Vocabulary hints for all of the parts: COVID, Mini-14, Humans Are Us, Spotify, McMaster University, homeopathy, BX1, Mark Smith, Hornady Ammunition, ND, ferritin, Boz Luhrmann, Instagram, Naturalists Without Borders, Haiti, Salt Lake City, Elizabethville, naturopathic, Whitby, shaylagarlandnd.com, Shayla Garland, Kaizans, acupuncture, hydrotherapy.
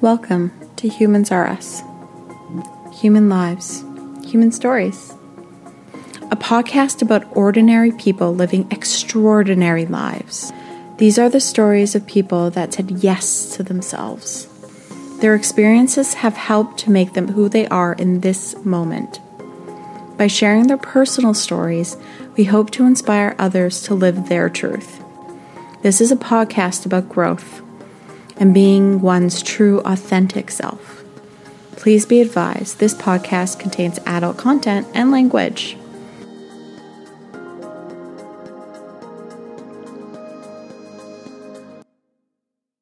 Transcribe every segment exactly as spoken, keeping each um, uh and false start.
Welcome to Humans Are Us, Human Lives, Human Stories, a podcast about ordinary people living extraordinary lives. These are the stories of people that said yes to themselves. Their experiences have helped to make them who they are in this moment. By sharing their personal stories, we hope to inspire others to live their truth. This is a podcast about growth and being one's true, authentic self. Please be advised, this podcast contains adult content and language.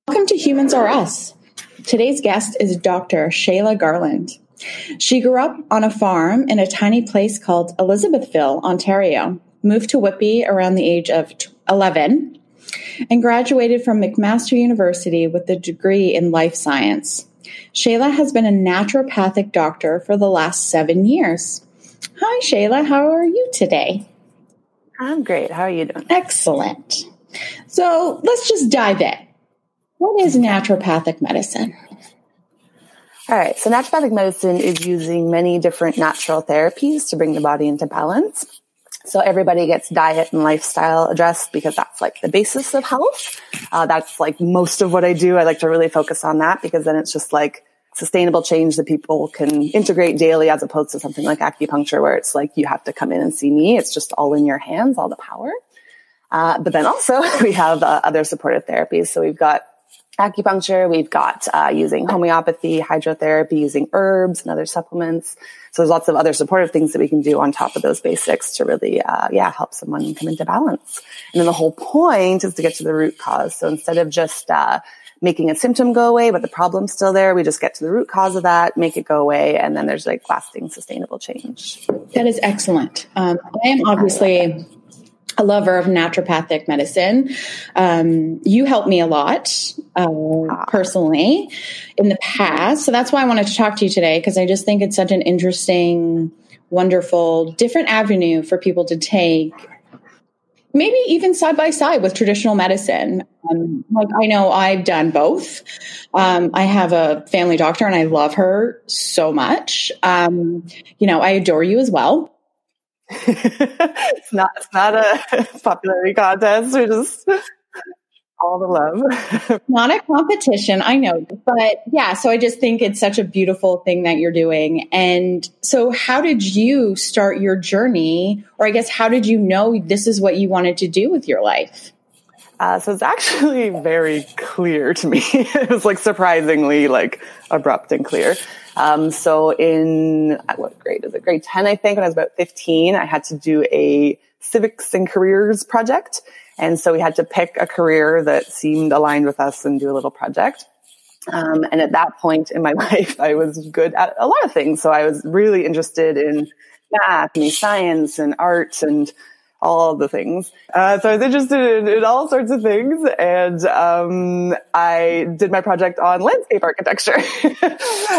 Welcome to Humans Are Us. Today's guest is Doctor Shayla Garland. She grew up on a farm in a tiny place called Elizabethville, Ontario, moved to Whitby around the age of eleven, and graduated from McMaster University with a degree in life science. Shayla has been a naturopathic doctor for the last seven years. Hi, Shayla. How are you today? I'm great. How are you doing? Excellent. So let's just dive in. What is naturopathic medicine? All right. So naturopathic medicine is using many different natural therapies to bring the body into balance. So everybody gets diet and lifestyle addressed because that's like the basis of health. Uh, that's like most of what I do. I like to really focus on that because then it's just like sustainable change that people can integrate daily as opposed to something like acupuncture where it's like, you have to come in and see me. It's just all in your hands, all the power. Uh, but then also we have uh, other supportive therapies. So we've got acupuncture, we've got uh, using homeopathy, hydrotherapy, using herbs and other supplements. So there's lots of other supportive things that we can do on top of those basics to really, uh, yeah, help someone come into balance. And then the whole point is to get to the root cause. So instead of just uh, making a symptom go away, but the problem's still there, we just get to the root cause of that, make it go away, and then there's like lasting, sustainable change. That is excellent. Um, I am obviously a lover of naturopathic medicine. Um, you helped me a lot uh, personally in the past. So that's why I wanted to talk to you today, because I just think it's such an interesting, wonderful, different avenue for people to take, maybe even side by side with traditional medicine. Um, like I know I've done both. Um, I have a family doctor and I love her so much. Um, you know, I adore you as well. it's not it's not a popularity contest. We're just all the love. Not a competition, I know. But yeah, so I just think it's such a beautiful thing that you're doing. And so how did you start your journey? Or I guess how did you know this is what you wanted to do with your life? Uh, so it's actually very clear to me. It was like surprisingly like abrupt and clear. Um, so in what grade is it? Grade ten, I think, when I was about fifteen, I had to do a civics and careers project. And so we had to pick a career that seemed aligned with us and do a little project. Um, and at that point in my life, I was good at a lot of things. So I was really interested in math and science and art and all the things. Uh, so I was interested in, in all sorts of things. And um, I did my project on landscape architecture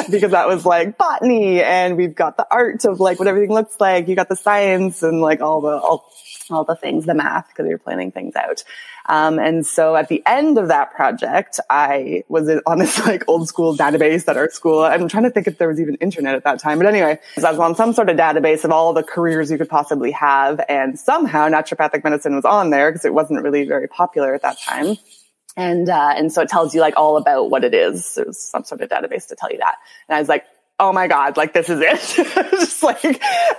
because that was like botany, and we've got the art of like what everything looks like. You got the science and like all the, all, all the things, the math, because you're planning things out. Um, and so at the end of that project, I was on this like old school database at our school. I'm trying to think if there was even internet at that time. But anyway, so I was on some sort of database of all the careers you could possibly have. And somehow naturopathic medicine was on there because it wasn't really very popular at that time. And, uh, and so it tells you like all about what it is. There's some sort of database to tell you that. And I was like, oh my God, like this is it. Just like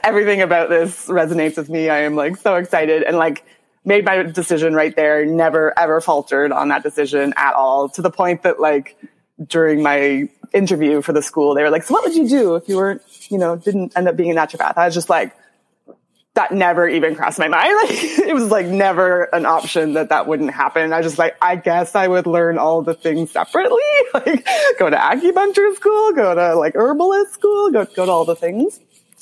everything about this resonates with me. I am like so excited. And like, made my decision right there, never, ever faltered on that decision at all, to the point that like during my interview for the school, they were like, so what would you do if you weren't, you know, didn't end up being a naturopath? I was just like, that never even crossed my mind. Like it was like never an option that that wouldn't happen. I was just like, I guess I would learn all the things separately, like go to acupuncture school, go to like herbalist school, go, go to all the things.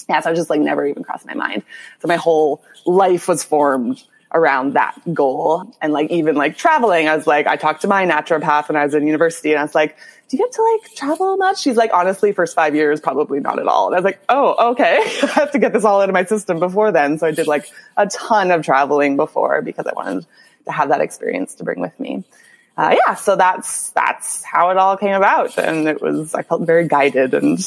Yeah, so I was just like never even crossed my mind. So my whole life was formed around that goal. And like, even like traveling, I was like, I talked to my naturopath when I was in university and I was like, do you get to like travel much? She's like, honestly, first five years, probably not at all. And I was like, oh, okay. I have to get this all out of my system before then. So I did like a ton of traveling before because I wanted to have that experience to bring with me. uh, yeah, so that's, that's how it all came about. And it was, I felt very guided and,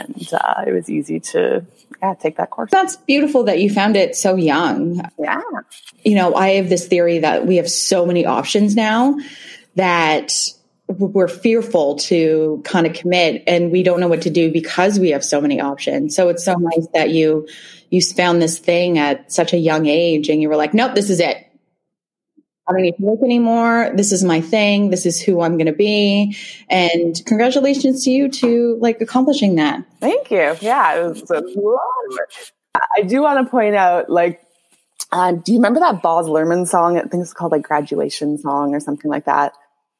and, uh, it was easy to, yeah, take that course. That's beautiful that you found it so young. Yeah. You know, I have this theory that we have so many options now that we're fearful to kind of commit, and we don't know what to do because we have so many options. So it's so nice that you, you found this thing at such a young age and you were like, nope, this is it. I don't need to work anymore. This is my thing. This is who I'm going to be. And congratulations to you to like accomplishing that. Thank you. Yeah. It was a lot of it. I do want to point out, like, uh, do you remember that Boz Luhrmann song? I think it's called like Graduation Song or something like that.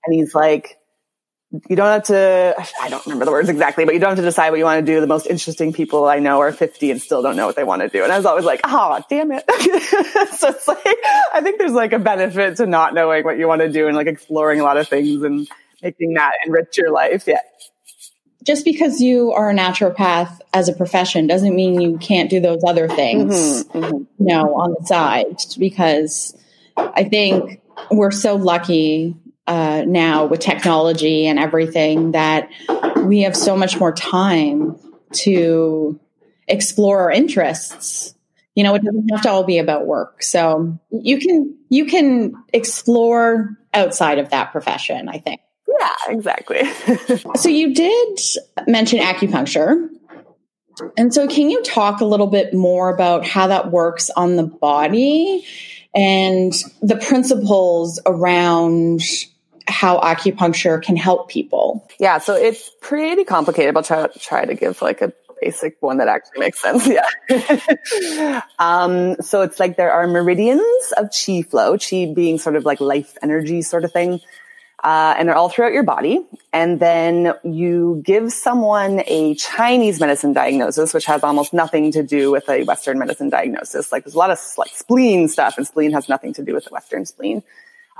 And he's like, you don't have to, I don't remember the words exactly, but you don't have to decide what you want to do. The most interesting people I know are fifty and still don't know what they want to do. And I was always like, oh, damn it. So it's like, I think there's like a benefit to not knowing what you want to do and like exploring a lot of things and making that enrich your life. Yeah. Just because you are a naturopath as a profession doesn't mean you can't do those other things, mm-hmm, mm-hmm. you know, on the side, because I think we're so lucky Uh, now with technology and everything that we have so much more time to explore our interests. You know, it doesn't have to all be about work. So you can, you can explore outside of that profession, I think. Yeah, exactly. So you did mention acupuncture. And so can you talk a little bit more about how that works on the body and the principles around how acupuncture can help people? Yeah, so it's pretty complicated, but I'll try, try to give like a basic one that actually makes sense. Yeah. um, so it's like there are meridians of chi flow, chi being sort of like life energy sort of thing. Uh, and they're all throughout your body. And then you give someone a Chinese medicine diagnosis, which has almost nothing to do with a Western medicine diagnosis. Like there's a lot of like spleen stuff, and spleen has nothing to do with the Western spleen.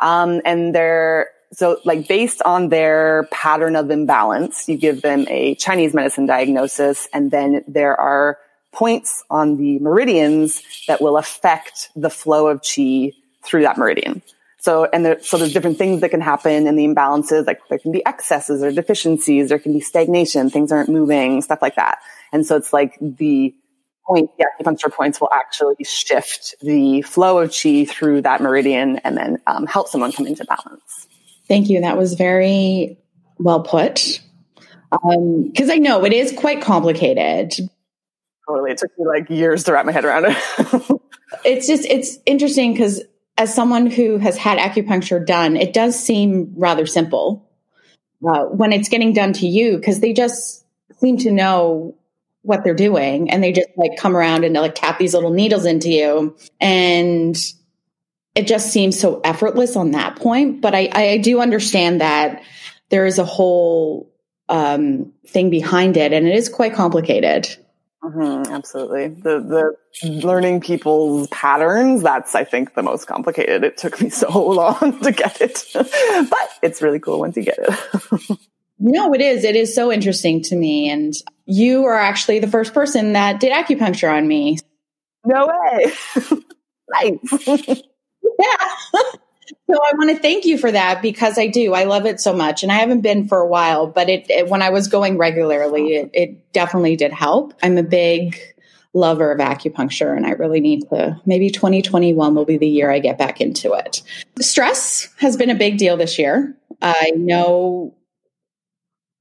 Um, and they're, so like based on their pattern of imbalance, you give them a Chinese medicine diagnosis, and then there are points on the meridians that will affect the flow of qi through that meridian. So, and there, so there's different things that can happen in the imbalances, like there can be excesses or deficiencies, there can be stagnation, things aren't moving, stuff like that. And so it's like the point, the acupuncture points will actually shift the flow of qi through that meridian and then um, help someone come into balance. Thank you. That was very well put. Um, 'cause I know it is quite complicated. Totally. It took me like years to wrap my head around it. It's just, it's interesting because as someone who has had acupuncture done, it does seem rather simple uh, when it's getting done to you, because they just seem to know what they're doing, and they just like come around and like tap these little needles into you. And it just seems so effortless on that point. But I, I do understand that there is a whole um, thing behind it, and it is quite complicated. Mm-hmm, absolutely. The the learning people's patterns, that's, I think, the most complicated. It took me so long to get it, but it's really cool once you get it. No, it is. It is so interesting to me. And you are actually the first person that did acupuncture on me. No way. Nice. Yeah. So I want to thank you for that, because I do. I love it so much. And I haven't been for a while, but it, it when I was going regularly, it, it definitely did help. I'm a big lover of acupuncture, and I really need to, maybe twenty twenty-one will be the year I get back into it. Stress has been a big deal this year. I know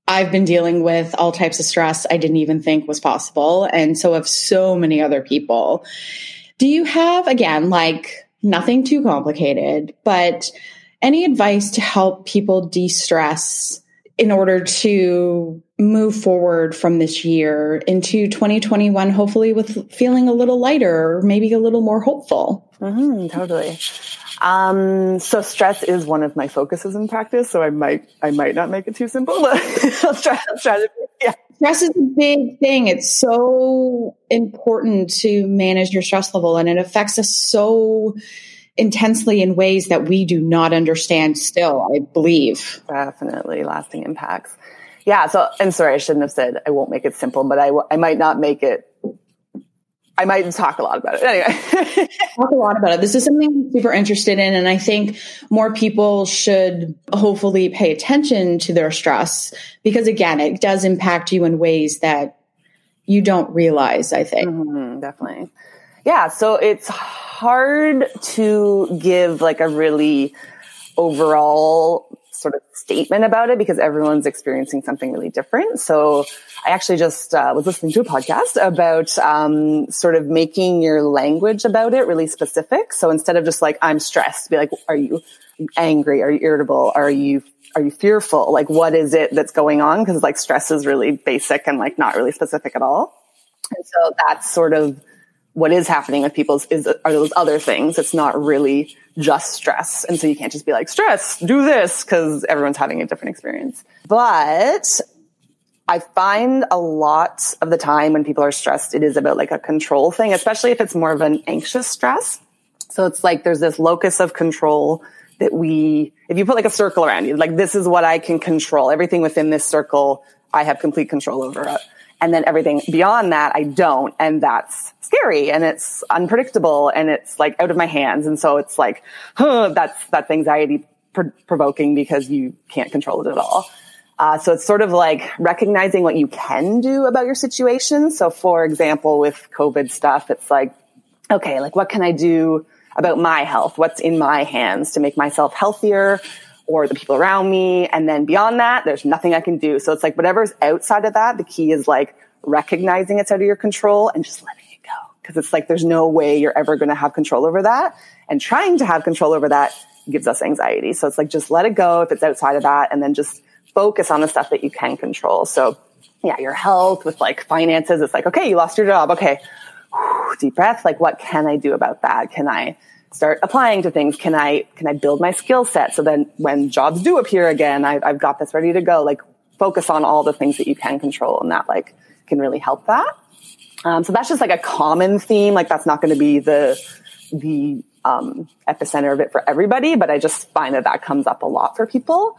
I've been dealing with all types of stress I didn't even think was possible. And so have so many other people. Do you have, again, like, nothing too complicated, but any advice to help people de-stress in order to move forward from this year into twenty twenty-one, hopefully with feeling a little lighter, maybe a little more hopeful? Mm-hmm, totally. Um, so stress is one of my focuses in practice, so I might, I might not make it too simple, but I'll try, I'll try to, yeah. Stress is a big thing. It's so important to manage your stress level, and it affects us so intensely in ways that we do not understand still, I believe. Definitely lasting impacts. Yeah. So I'm sorry, I shouldn't have said I won't make it simple, but I, w- I might not make it I might talk a lot about it. Anyway. Talk a lot about it. This is something I'm super interested in. And I think more people should hopefully pay attention to their stress because, again, it does impact you in ways that you don't realize, I think. Mm-hmm, definitely. Yeah. So it's hard to give like a really overall sort of statement about it because everyone's experiencing something really different. So I actually just uh, was listening to a podcast about um, sort of making your language about it really specific. So instead of just like, I'm stressed, be like, are you angry? Are you irritable? Are you, are you fearful? Like, what is it that's going on? Cause like stress is really basic and like not really specific at all. And so that's sort of what is happening with people is, are those other things. It's not really just stress. And so you can't just be like, stress, do this, because everyone's having a different experience. But I find a lot of the time when people are stressed, it is about like a control thing, especially if it's more of an anxious stress. So it's like there's this locus of control that we, if you put like a circle around you, like this is what I can control. Everything within this circle, I have complete control over it. And then everything beyond that, I don't. And that's scary and it's unpredictable and it's like out of my hands. And so it's like, huh, that's, that's anxiety pr- provoking because you can't control it at all. Uh, so it's sort of like recognizing what you can do about your situation. So for example, with COVID stuff, it's like, okay, like what can I do about my health? What's in my hands to make myself healthier or the people around me? And then beyond that, there's nothing I can do. So it's like whatever's outside of that, the key is like recognizing it's out of your control and just letting it go. Because it's like there's no way you're ever going to have control over that. And trying to have control over that gives us anxiety. So it's like just let it go if it's outside of that and then just focus on the stuff that you can control. So yeah, your health with like finances, it's like, okay, you lost your job. Okay, whew, deep breath. Like what can I do about that? Can I start applying to things? Can I, can I build my skill set? So then when jobs do appear again, I've, I've got this ready to go. Like focus on all the things that you can control and that like can really help that. Um, so that's just like a common theme. Like that's not going to be the, the, um, epicenter of it for everybody, but I just find that that comes up a lot for people.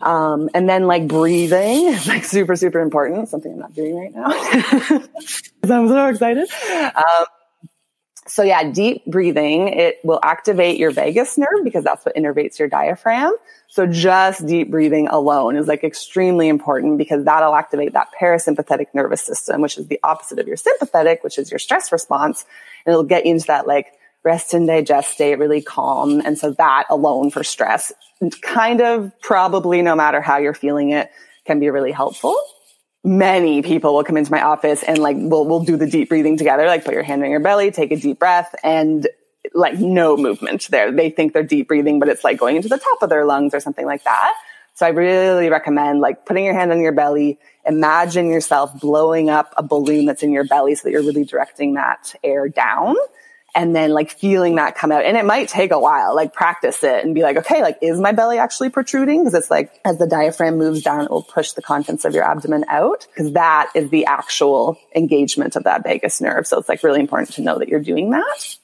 Um, and then like breathing is like super, super important. Something I'm not doing right now. I'm so excited. Um, So yeah, deep breathing, it will activate your vagus nerve because that's what innervates your diaphragm. So just deep breathing alone is like extremely important because that'll activate that parasympathetic nervous system, which is the opposite of your sympathetic, which is your stress response. And it'll get you into that like rest and digest state, really calm. And so that alone for stress, kind of probably no matter how you're feeling it, can be really helpful. Many people will come into my office and like, we'll, we'll do the deep breathing together. Like put your hand on your belly, take a deep breath and like no movement there. They think they're deep breathing, but it's like going into the top of their lungs or something like that. So I really recommend like putting your hand on your belly, imagine yourself blowing up a balloon that's in your belly so that you're really directing that air down and then like feeling that come out. And it might take a while, like practice it and be like, okay, like is my belly actually protruding? Cause it's like, as the diaphragm moves down, it will push the contents of your abdomen out. Cause that is the actual engagement of that vagus nerve. So it's like really important to know that you're doing that.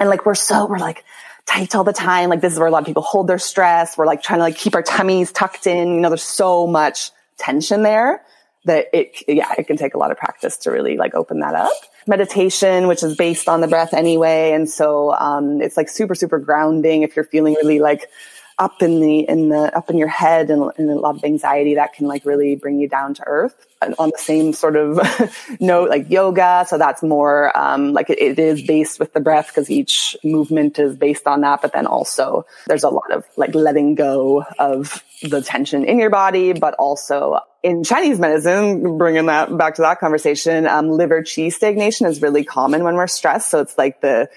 And like, we're so, we're like tight all the time. Like this is where a lot of people hold their stress. We're like trying to like keep our tummies tucked in. You know, there's so much tension there that it, yeah, it can take a lot of practice to really like open that up. Meditation, which is based on the breath anyway. And so, um, it's like super, super grounding. If you're feeling really like up in the, in the, up in your head and, and a lot of anxiety, that can like really bring you down to earth. And on the same sort of note, like yoga. So that's more, um, like it, it is based with the breath because each movement is based on that. But then also there's a lot of like letting go of the tension in your body, but also in Chinese medicine, bringing that back to that conversation, um, liver qi stagnation is really common when we're stressed. So it's like the,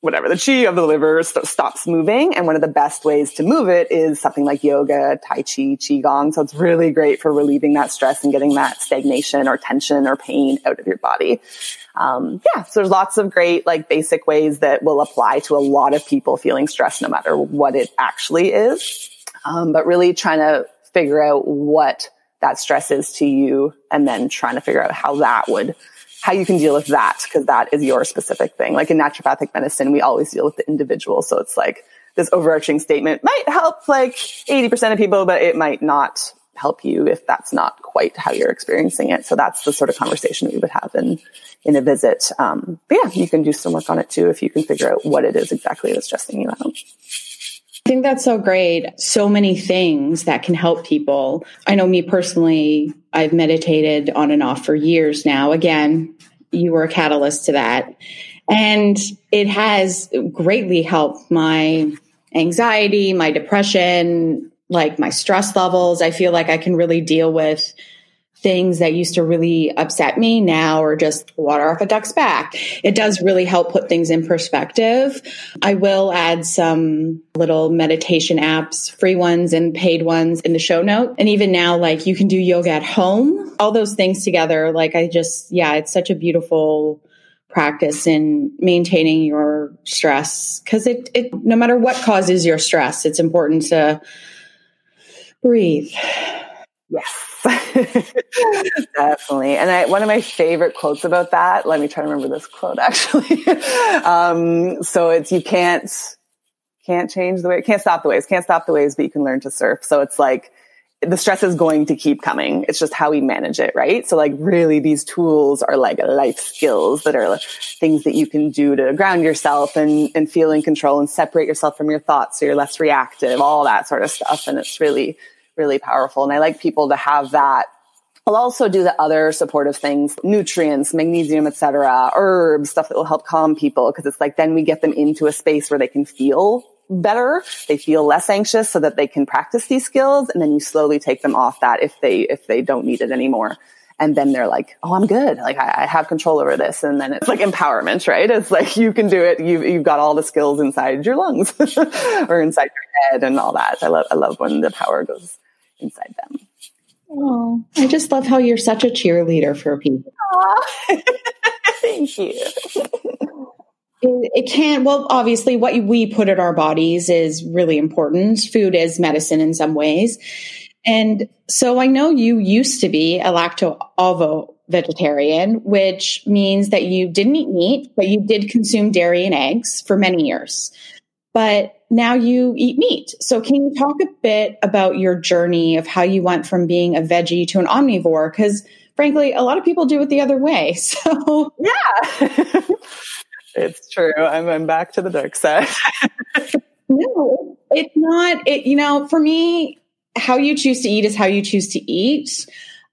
whatever, the qi of the liver st- stops moving. And one of the best ways to move it is something like yoga, tai chi, qigong. So it's really great for relieving that stress and getting that stagnation or tension or pain out of your body. Um, yeah, so there's lots of great like basic ways that will apply to a lot of people feeling stressed, no matter what it actually is. Um, but really trying to figure out what that stress is to you and then trying to figure out how that would, how you can deal with that because that is your specific thing. Like in naturopathic medicine, we always deal with the individual. So it's like this overarching statement might help like eighty percent of people, but it might not help you if that's not quite how you're experiencing it. So that's the sort of conversation we would have in, in a visit. Um, but yeah, you can do some work on it too if you can figure out what it is exactly that's stressing you out. I think that's so great. So many things that can help people. I know me personally, I've meditated on and off for years now. Again, you were a catalyst to that. And it has greatly helped my anxiety, my depression, like my stress levels. I feel like I can really deal with things that used to really upset me now, or just water off a duck's back. It does really help put things in perspective. I will add some little meditation apps, free ones and paid ones, in the show note. And even now, like, you can do yoga at home, all those things together. Like, I just, yeah, it's such a beautiful practice in maintaining your stress, because it, it, no matter what causes your stress, it's important to breathe. Yes. Definitely. And I, one of my favorite quotes about that, let me try to remember this quote actually. um, so it's, you can't, can't change the way, can't stop the waves, can't stop the waves, but you can learn to surf. So it's like, the stress is going to keep coming. It's just how we manage it, right? So like really these tools are like life skills that are like things that you can do to ground yourself and, and feel in control and separate yourself from your thoughts so you're less reactive, all that sort of stuff. And it's really, really powerful. And I like people to have that. I'll also do the other supportive things, nutrients, magnesium, et cetera, herbs, stuff that will help calm people. Cause it's like, then we get them into a space where they can feel better. They feel less anxious so that they can practice these skills. And then you slowly take them off that if they, if they don't need it anymore. And then they're like, oh, I'm good. Like I, I have control over this. And then it's like empowerment, right? It's like, you can do it. You've, you've got all the skills inside your lungs or inside your head and all that. I love, I love when the power goes inside them. Oh, I just love how you're such a cheerleader for people. Thank you. It, it can, well, obviously what we put in our bodies is really important. Food is medicine in some ways. And so I know you used to be a lacto-ovo vegetarian, which means that you didn't eat meat, but you did consume dairy and eggs for many years. But now you eat meat. So can you talk a bit about your journey of how you went from being a veggie to an omnivore? Because frankly, a lot of people do it the other way. So yeah, it's true. I'm, I'm back to the dark side. No, it's not. It, you know, for me, how you choose to eat is how you choose to eat.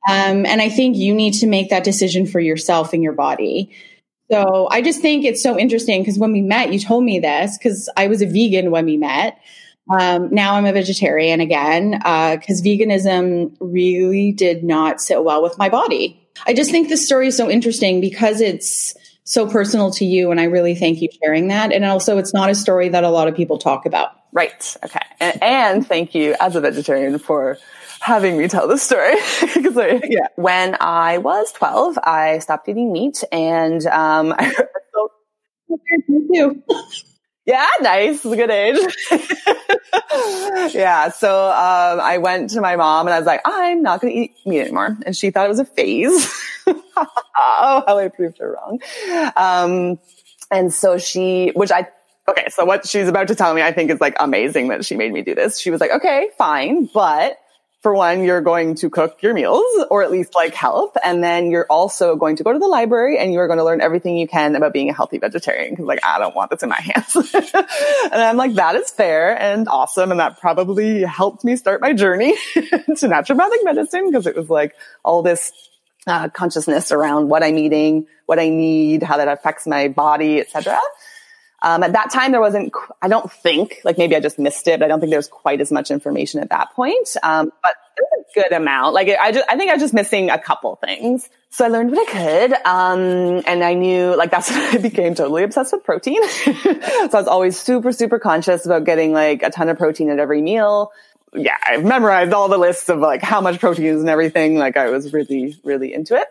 Um, and I think you need to make that decision for yourself and your body. So I just think it's so interesting because when we met, you told me this, because I was a vegan when we met. Um, now I'm a vegetarian again because uh, veganism really did not sit well with my body. I just think this story is so interesting because it's so personal to you. And I really thank you for sharing that. And also, it's not a story that a lot of people talk about. Right. Okay. And, and thank you as a vegetarian for having me tell this story. Cause I, yeah. When I was twelve, I stopped eating meat and, um, I felt, me too. Yeah, nice. It's a good age. Yeah. So, um, I went to my mom and I was like, I'm not going to eat meat anymore. And she thought it was a phase. Oh, how I proved her wrong. Um, and so she, which I, okay. So what she's about to tell me, I think is like amazing that she made me do this. She was like, okay, fine. But for one, you're going to cook your meals, or at least like health. And then you're also going to go to the library and you're going to learn everything you can about being a healthy vegetarian. Cause like, I don't want this in my hands. And I'm like, that is fair and awesome. And that probably helped me start my journey to naturopathic medicine. Cause it was like all this uh, consciousness around what I'm eating, what I need, how that affects my body, et cetera. Um, at that time, there wasn't, I don't think, like maybe I just missed it, but I don't think there was quite as much information at that point. Um, but there's a good amount. Like I just, I think I was just missing a couple things. So I learned what I could. Um, and I knew like that's when I became totally obsessed with protein. So I was always super, super conscious about getting like a ton of protein at every meal. Yeah. I've memorized all the lists of like how much protein is and everything. Like I was really, really into it.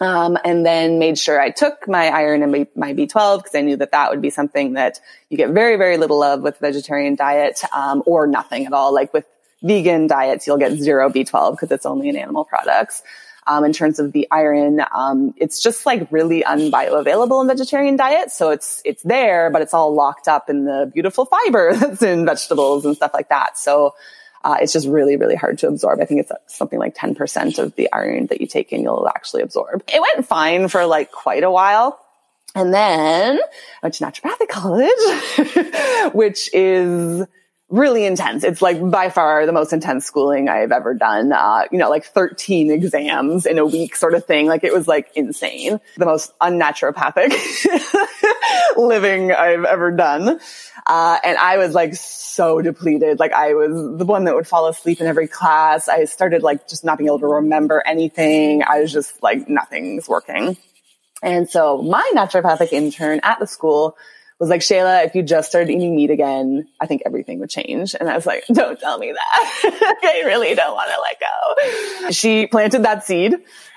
Um, and then made sure I took my iron and my, my B twelve because I knew that that would be something that you get very, very little of with vegetarian diet, um, or nothing at all. Like with vegan diets, you'll get zero B twelve because it's only in animal products. Um, in terms of the iron, um, it's just like really unbioavailable in vegetarian diets. So it's, it's there, but it's all locked up in the beautiful fiber that's in vegetables and stuff like that. So Uh, it's just really, really hard to absorb. I think it's something like ten percent of the iron that you take in, you'll actually absorb. It went fine for like quite a while. And then I went to naturopathic college, which is really intense. It's like by far the most intense schooling I've ever done. Uh, you know, like thirteen exams in a week sort of thing. Like it was like insane. The most unnaturopathic living I've ever done. Uh, and I was like so depleted. Like I was the one that would fall asleep in every class. I started like just not being able to remember anything. I was just like, nothing's working. And so my naturopathic intern at the school was like, Shayla, if you just started eating meat again, I think everything would change. And I was like, don't tell me that. I really don't want to let go. She planted that seed.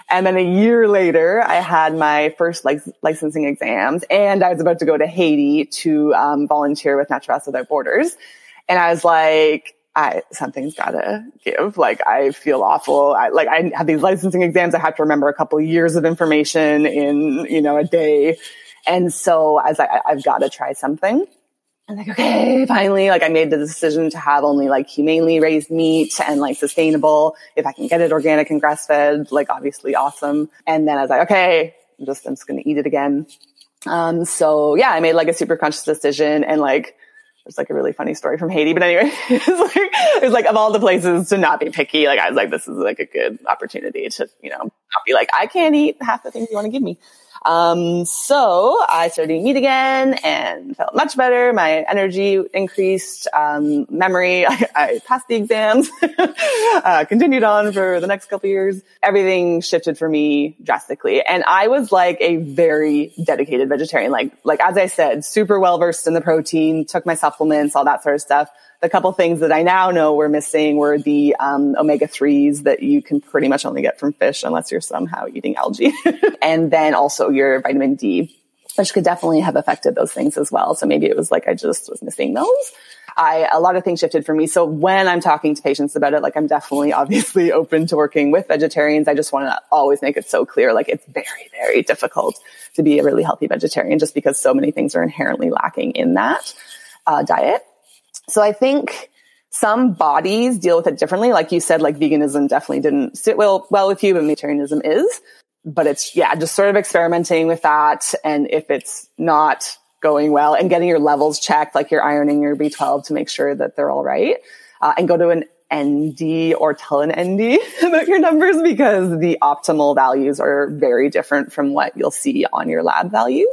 And then a year later, I had my first lic- licensing exams. And I was about to go to Haiti to um, volunteer with Naturalists Without Borders. And I was like, I, something's gotta give. Like, I feel awful. I, like, I have these licensing exams. I have to remember a couple of years of information in, you know, a day. And so I was like, I've got to try something. I'm like, okay, finally, like I made the decision to have only like humanely raised meat and like sustainable. If I can get it organic and grass fed, like obviously awesome. And then I was like, okay, I'm just, I'm just going to eat it again. Um, so yeah, I made like a super conscious decision, and like, it's like a really funny story from Haiti, but anyway, it's like, it's like of all the places to not be picky. Like I was like, this is like a good opportunity to, you know, not be like, I can't eat half the things you want to give me. Um, so I started eating meat again and felt much better. My energy increased, um, memory. I, I passed the exams, uh, continued on for the next couple of years. Everything shifted for me drastically. And I was like a very dedicated vegetarian. Like, like, as I said, super well versed in the protein, took my supplements, all that sort of stuff. The couple things that I now know were missing were the um, omega threes that you can pretty much only get from fish unless you're somehow eating algae. And then also your vitamin D, which could definitely have affected those things as well. So maybe it was like I just was missing those. I, a lot of things shifted for me. So when I'm talking to patients about it, like I'm definitely obviously open to working with vegetarians. I just want to always make it so clear, like it's very, very difficult to be a really healthy vegetarian just because so many things are inherently lacking in that uh, diet. So I think some bodies deal with it differently. Like you said, like veganism definitely didn't sit well, well with you, but vegetarianism is. But it's, yeah, just sort of experimenting with that. And if it's not going well, and getting your levels checked, like your iron and your B twelve to make sure that they're all right. Uh, and go to an N D or tell an N D about your numbers, because the optimal values are very different from what you'll see on your lab values.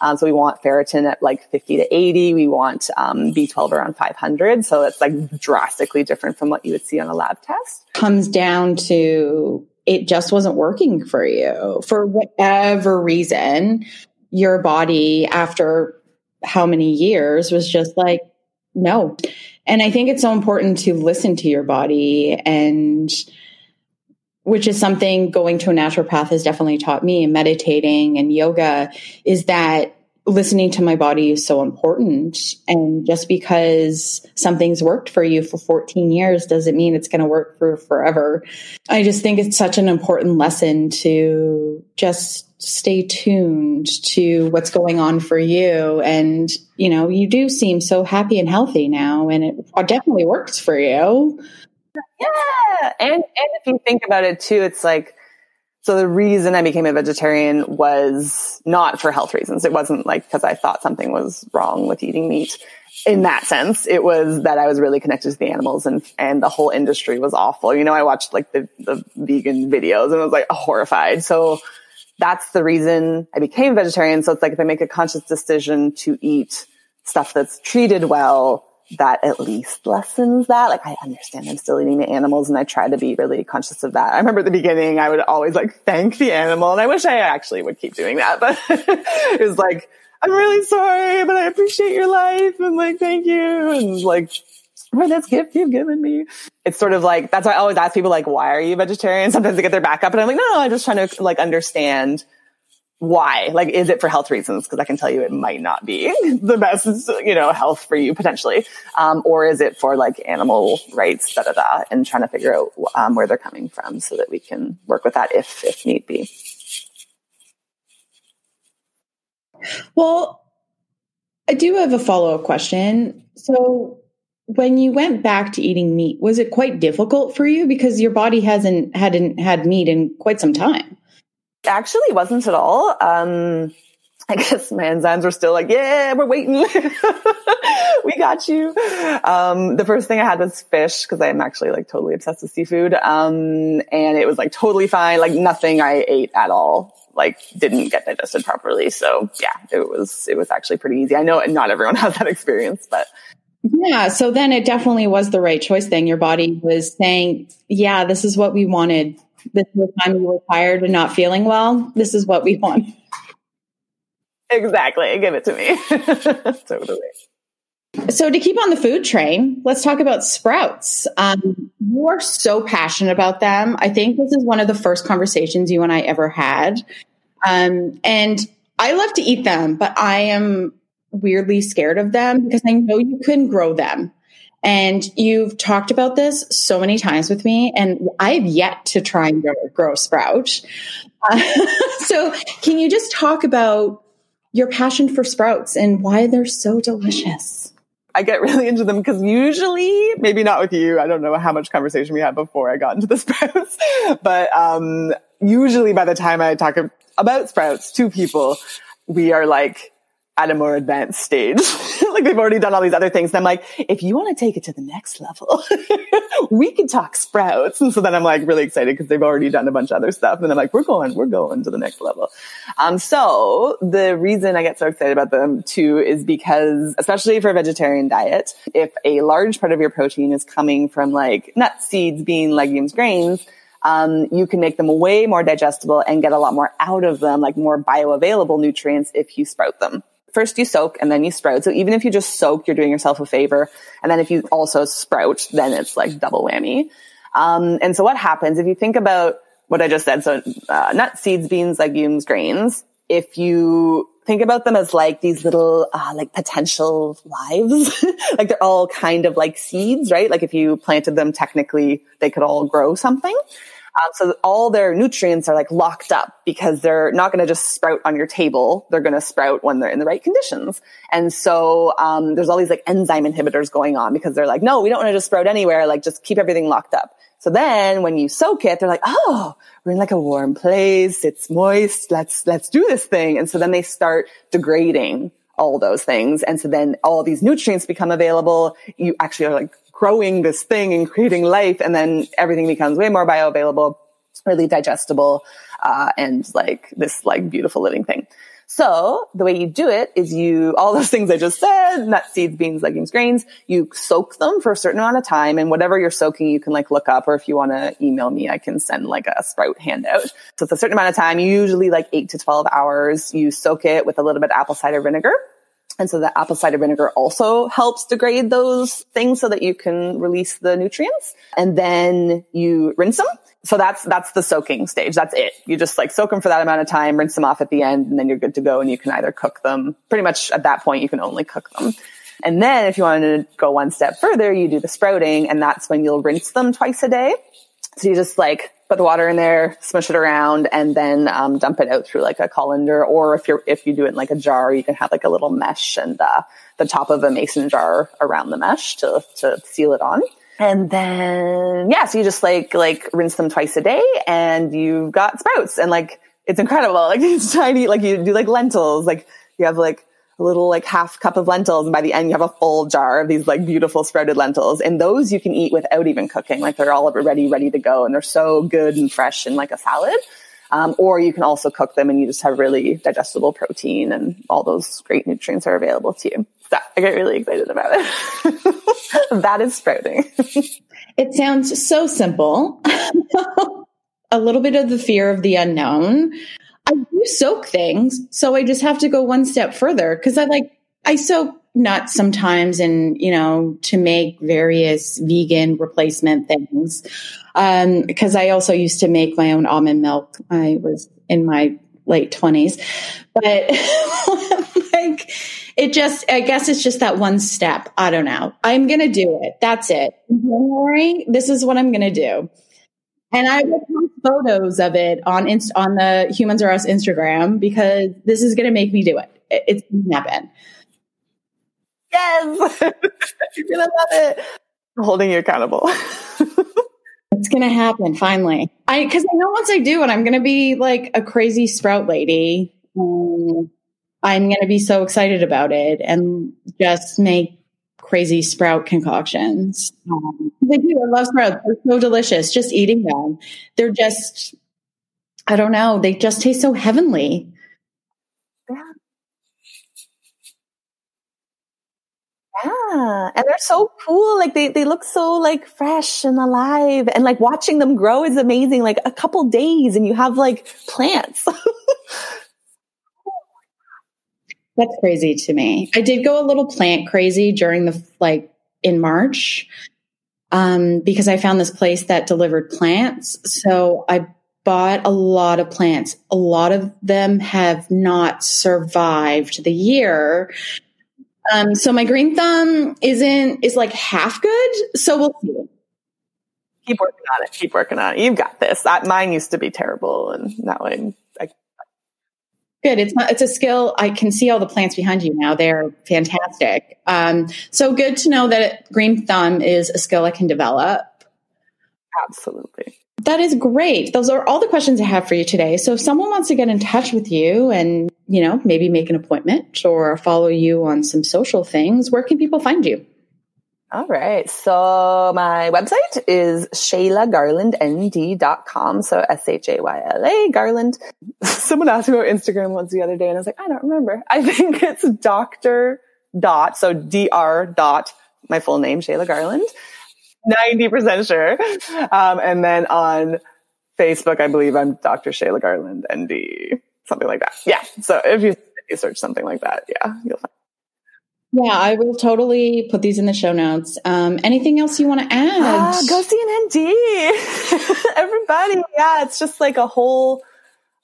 Um, so we want ferritin at like fifty to eighty. We want um, B twelve around five hundred. So it's like drastically different from what you would see on a lab test. Comes down to it just wasn't working for you for whatever reason. Your body, after how many years, was just like, no. And I think it's so important to listen to your body, and which is something going to a naturopath has definitely taught me, and meditating and yoga, is that listening to my body is so important. And just because something's worked for you for fourteen years doesn't mean it's going to work for forever. I just think it's such an important lesson to just stay tuned to what's going on for you. And, you know, you do seem so happy and healthy now, and it definitely works for you. Yeah. And, and if you think about it too, it's like, so the reason I became a vegetarian was not for health reasons. It wasn't like because I thought something was wrong with eating meat in that sense. It was that I was really connected to the animals, and, and the whole industry was awful. You know, I watched like the, the vegan videos and I was like horrified. So that's the reason I became vegetarian. So it's like, if I make a conscious decision to eat stuff that's treated well, that at least lessens that. Like, I understand I'm still eating the animals, and I try to be really conscious of that. I remember at the beginning, I would always like thank the animal, and I wish I actually would keep doing that, but it was like, I'm really sorry, but I appreciate your life, and like, thank you. And like, for this gift you've given me. It's sort of like, that's why I always ask people, like, why are you vegetarian? Sometimes they get their back up, and I'm like, no, no, I'm just trying to like understand why. Like, is it for health reasons? Because I can tell you it might not be the best, you know, health for you potentially. Um, or is it for like animal rights, da da da, and trying to figure out um, where they're coming from so that we can work with that if, if need be. Well, I do have a follow-up question. So When you went back to eating meat, was it quite difficult for you? Because your body hasn't hadn't had meat in quite some time. Actually, it wasn't at all. Um, I guess my enzymes were still like, yeah, we're waiting. We got you. Um, the first thing I had was fish, because I am actually like totally obsessed with seafood. Um, and it was like totally fine. Like nothing I ate at all, like didn't get digested properly. So yeah, it was, it was actually pretty easy. I know not everyone has that experience, but yeah. So then it definitely was the right choice then. Your body was saying, yeah, this is what we wanted. This is the time we were tired and not feeling well. This is what we want. Exactly. Give it to me. Totally. So to keep on the food train, let's talk about sprouts. Um, you are so passionate about them. I think this is one of the first conversations you and I ever had. Um, and I love to eat them, but I am weirdly scared of them because I know you can grow them. And you've talked about this so many times with me, and I've yet to try and grow, grow a sprout. Uh, so can you just talk about your passion for sprouts and why they're so delicious? I get really into them because usually, maybe not with you, I don't know how much conversation we had before I got into the sprouts, but um, usually by the time I talk about sprouts to people, we are like at a more advanced stage. Like they've already done all these other things. And I'm like, if you want to take it to the next level, we can talk sprouts. And so then I'm like really excited because they've already done a bunch of other stuff. And then I'm like, we're going, we're going to the next level. Um, so the reason I get so excited about them too is because, especially for a vegetarian diet, if a large part of your protein is coming from like nuts, seeds, beans, legumes, grains, Um, you can make them way more digestible and get a lot more out of them, like more bioavailable nutrients if you sprout them. First you soak and then you sprout. So even if you just soak, you're doing yourself a favor. And then if you also sprout, then it's like double whammy. Um, and so what happens if you think about what I just said? So, uh, nuts, seeds, beans, legumes, grains. If you think about them as like these little, uh, like potential lives, like they're all kind of like seeds, right? Like if you planted them, technically they could all grow something. Um, so all their nutrients are like locked up because they're not going to just sprout on your table. They're going to sprout when they're in the right conditions. And so, um, there's all these like enzyme inhibitors going on because they're like, no, we don't want to just sprout anywhere. Like just keep everything locked up. So then when you soak it, they're like, oh, we're in like a warm place. It's moist. Let's, let's do this thing. And so then they start degrading all those things. And so then all these nutrients become available. You actually are like growing this thing and creating life. And then everything becomes way more bioavailable, really digestible, uh, and like this like beautiful living thing. So the way you do it is you, all those things I just said, nuts, seeds, beans, legumes, grains, you soak them for a certain amount of time, and whatever you're soaking, you can like look up, or if you want to email me, I can send like a sprout handout. So it's a certain amount of time, usually like eight to twelve hours, you soak it with a little bit of apple cider vinegar. And so the apple cider vinegar also helps degrade those things so that you can release the nutrients, and then you rinse them. So that's, that's the soaking stage. That's it. You just like soak them for that amount of time, rinse them off at the end, and then you're good to go. And you can either cook them. Pretty much at that point, you can only cook them. And then if you want to go one step further, you do the sprouting, and that's when you'll rinse them twice a day. So you just like put the water in there, smush it around, and then um, dump it out through like a colander. Or if you're, if you do it in like a jar, you can have like a little mesh and uh, the top of a mason jar around the mesh to, to seal it on. And then, yeah, so you just like, like rinse them twice a day, and you've got sprouts, and like, it's incredible. Like it's tiny, like you do like lentils, like you have like a little like half cup of lentils, and by the end you have a full jar of these like beautiful sprouted lentils. And those you can eat without even cooking. Like they're all ready, ready to go. And they're so good and fresh in like a salad. Um, or you can also cook them, and you just have really digestible protein, and all those great nutrients are available to you. So I get really excited about it. That is sprouting. It sounds so simple. A little bit of the fear of the unknown. I do soak things, so I just have to go one step further, because I like, I soak nuts sometimes, and, you know, to make various vegan replacement things. Um, because I also used to make my own almond milk. I was in my late twenties, but like it just, I guess it's just that one step. I don't know. I'm going to do it. That's it. Don't worry. This is what I'm going to do. And I will post photos of it on Inst- on the Humans Are Us Instagram, because this is going to make me do it. It's going to happen. yes, you're going to love it. I'm holding you accountable. It's going to happen finally. I, cause I know once I do it, I'm going to be like a crazy sprout lady. Um, I'm going to be so excited about it and just make crazy sprout concoctions. Um, they do. I love sprouts. They're so delicious. Just eating them. They're just, I don't know. They just taste so heavenly. Yeah. Yeah. And they're so cool. Like they, they look so like fresh and alive, and like watching them grow is amazing. Like a couple days and you have like plants. That's crazy to me. I did go a little plant crazy during the, like in March, um, because I found this place that delivered plants. So I bought a lot of plants. A lot of them have not survived the year. Um, so my green thumb isn't, is like half good. So we'll see. Keep working on it. Keep working on it. You've got this. That, mine used to be terrible. And now I'm, I Good. It's not, it's a skill. I can see all the plants behind you now. They're fantastic. Um, so good to know that green thumb is a skill I can develop. Absolutely. That is great. Those are all the questions I have for you today. So if someone wants to get in touch with you and, you know, maybe make an appointment or follow you on some social things, where can people find you? All right. So my website is shayla garland n d dot com. So S H A Y L A Garland. Someone asked me about Instagram once the other day and I was like, I don't remember. I think it's Doctor Dot. So D R dot my full name, Shayla Garland. ninety percent sure. Um, and then on Facebook, I believe I'm Doctor Shayla Garland N D, something like that. Yeah. So if you, if you search something like that, yeah, you'll find. Yeah, I will totally put these in the show notes. Um, anything else you want to add? Ah, go see an N D. Everybody. Yeah, it's just like a whole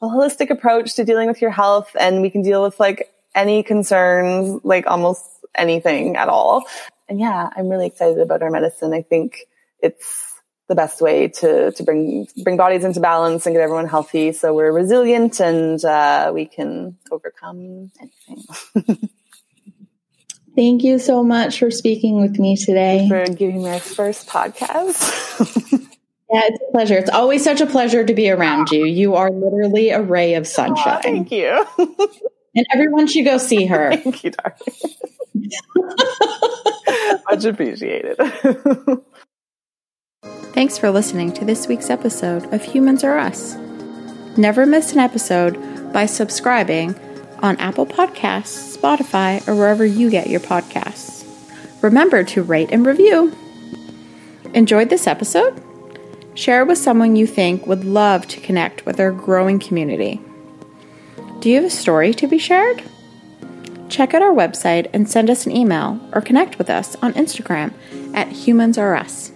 a holistic approach to dealing with your health. And we can deal with like any concerns, like almost anything at all. And yeah, I'm really excited about our medicine. I think it's the best way to to bring bring bodies into balance and get everyone healthy so we're resilient and uh, we can overcome anything. Thank you so much for speaking with me today. For giving my first podcast. Yeah, it's a pleasure. It's always such a pleasure to be around you. You are literally a ray of sunshine. Aww, thank you. And everyone should go see her. Thank you, darling. Much appreciated. Thanks for listening to this week's episode of Humans Are Us. Never miss an episode by subscribing on Apple Podcasts, Spotify, or wherever you get your podcasts. Remember to rate and review. Enjoyed this episode? Share with someone you think would love to connect with our growing community. Do you have a story to be shared? Check out our website and send us an email or connect with us on Instagram at Humans Are Us.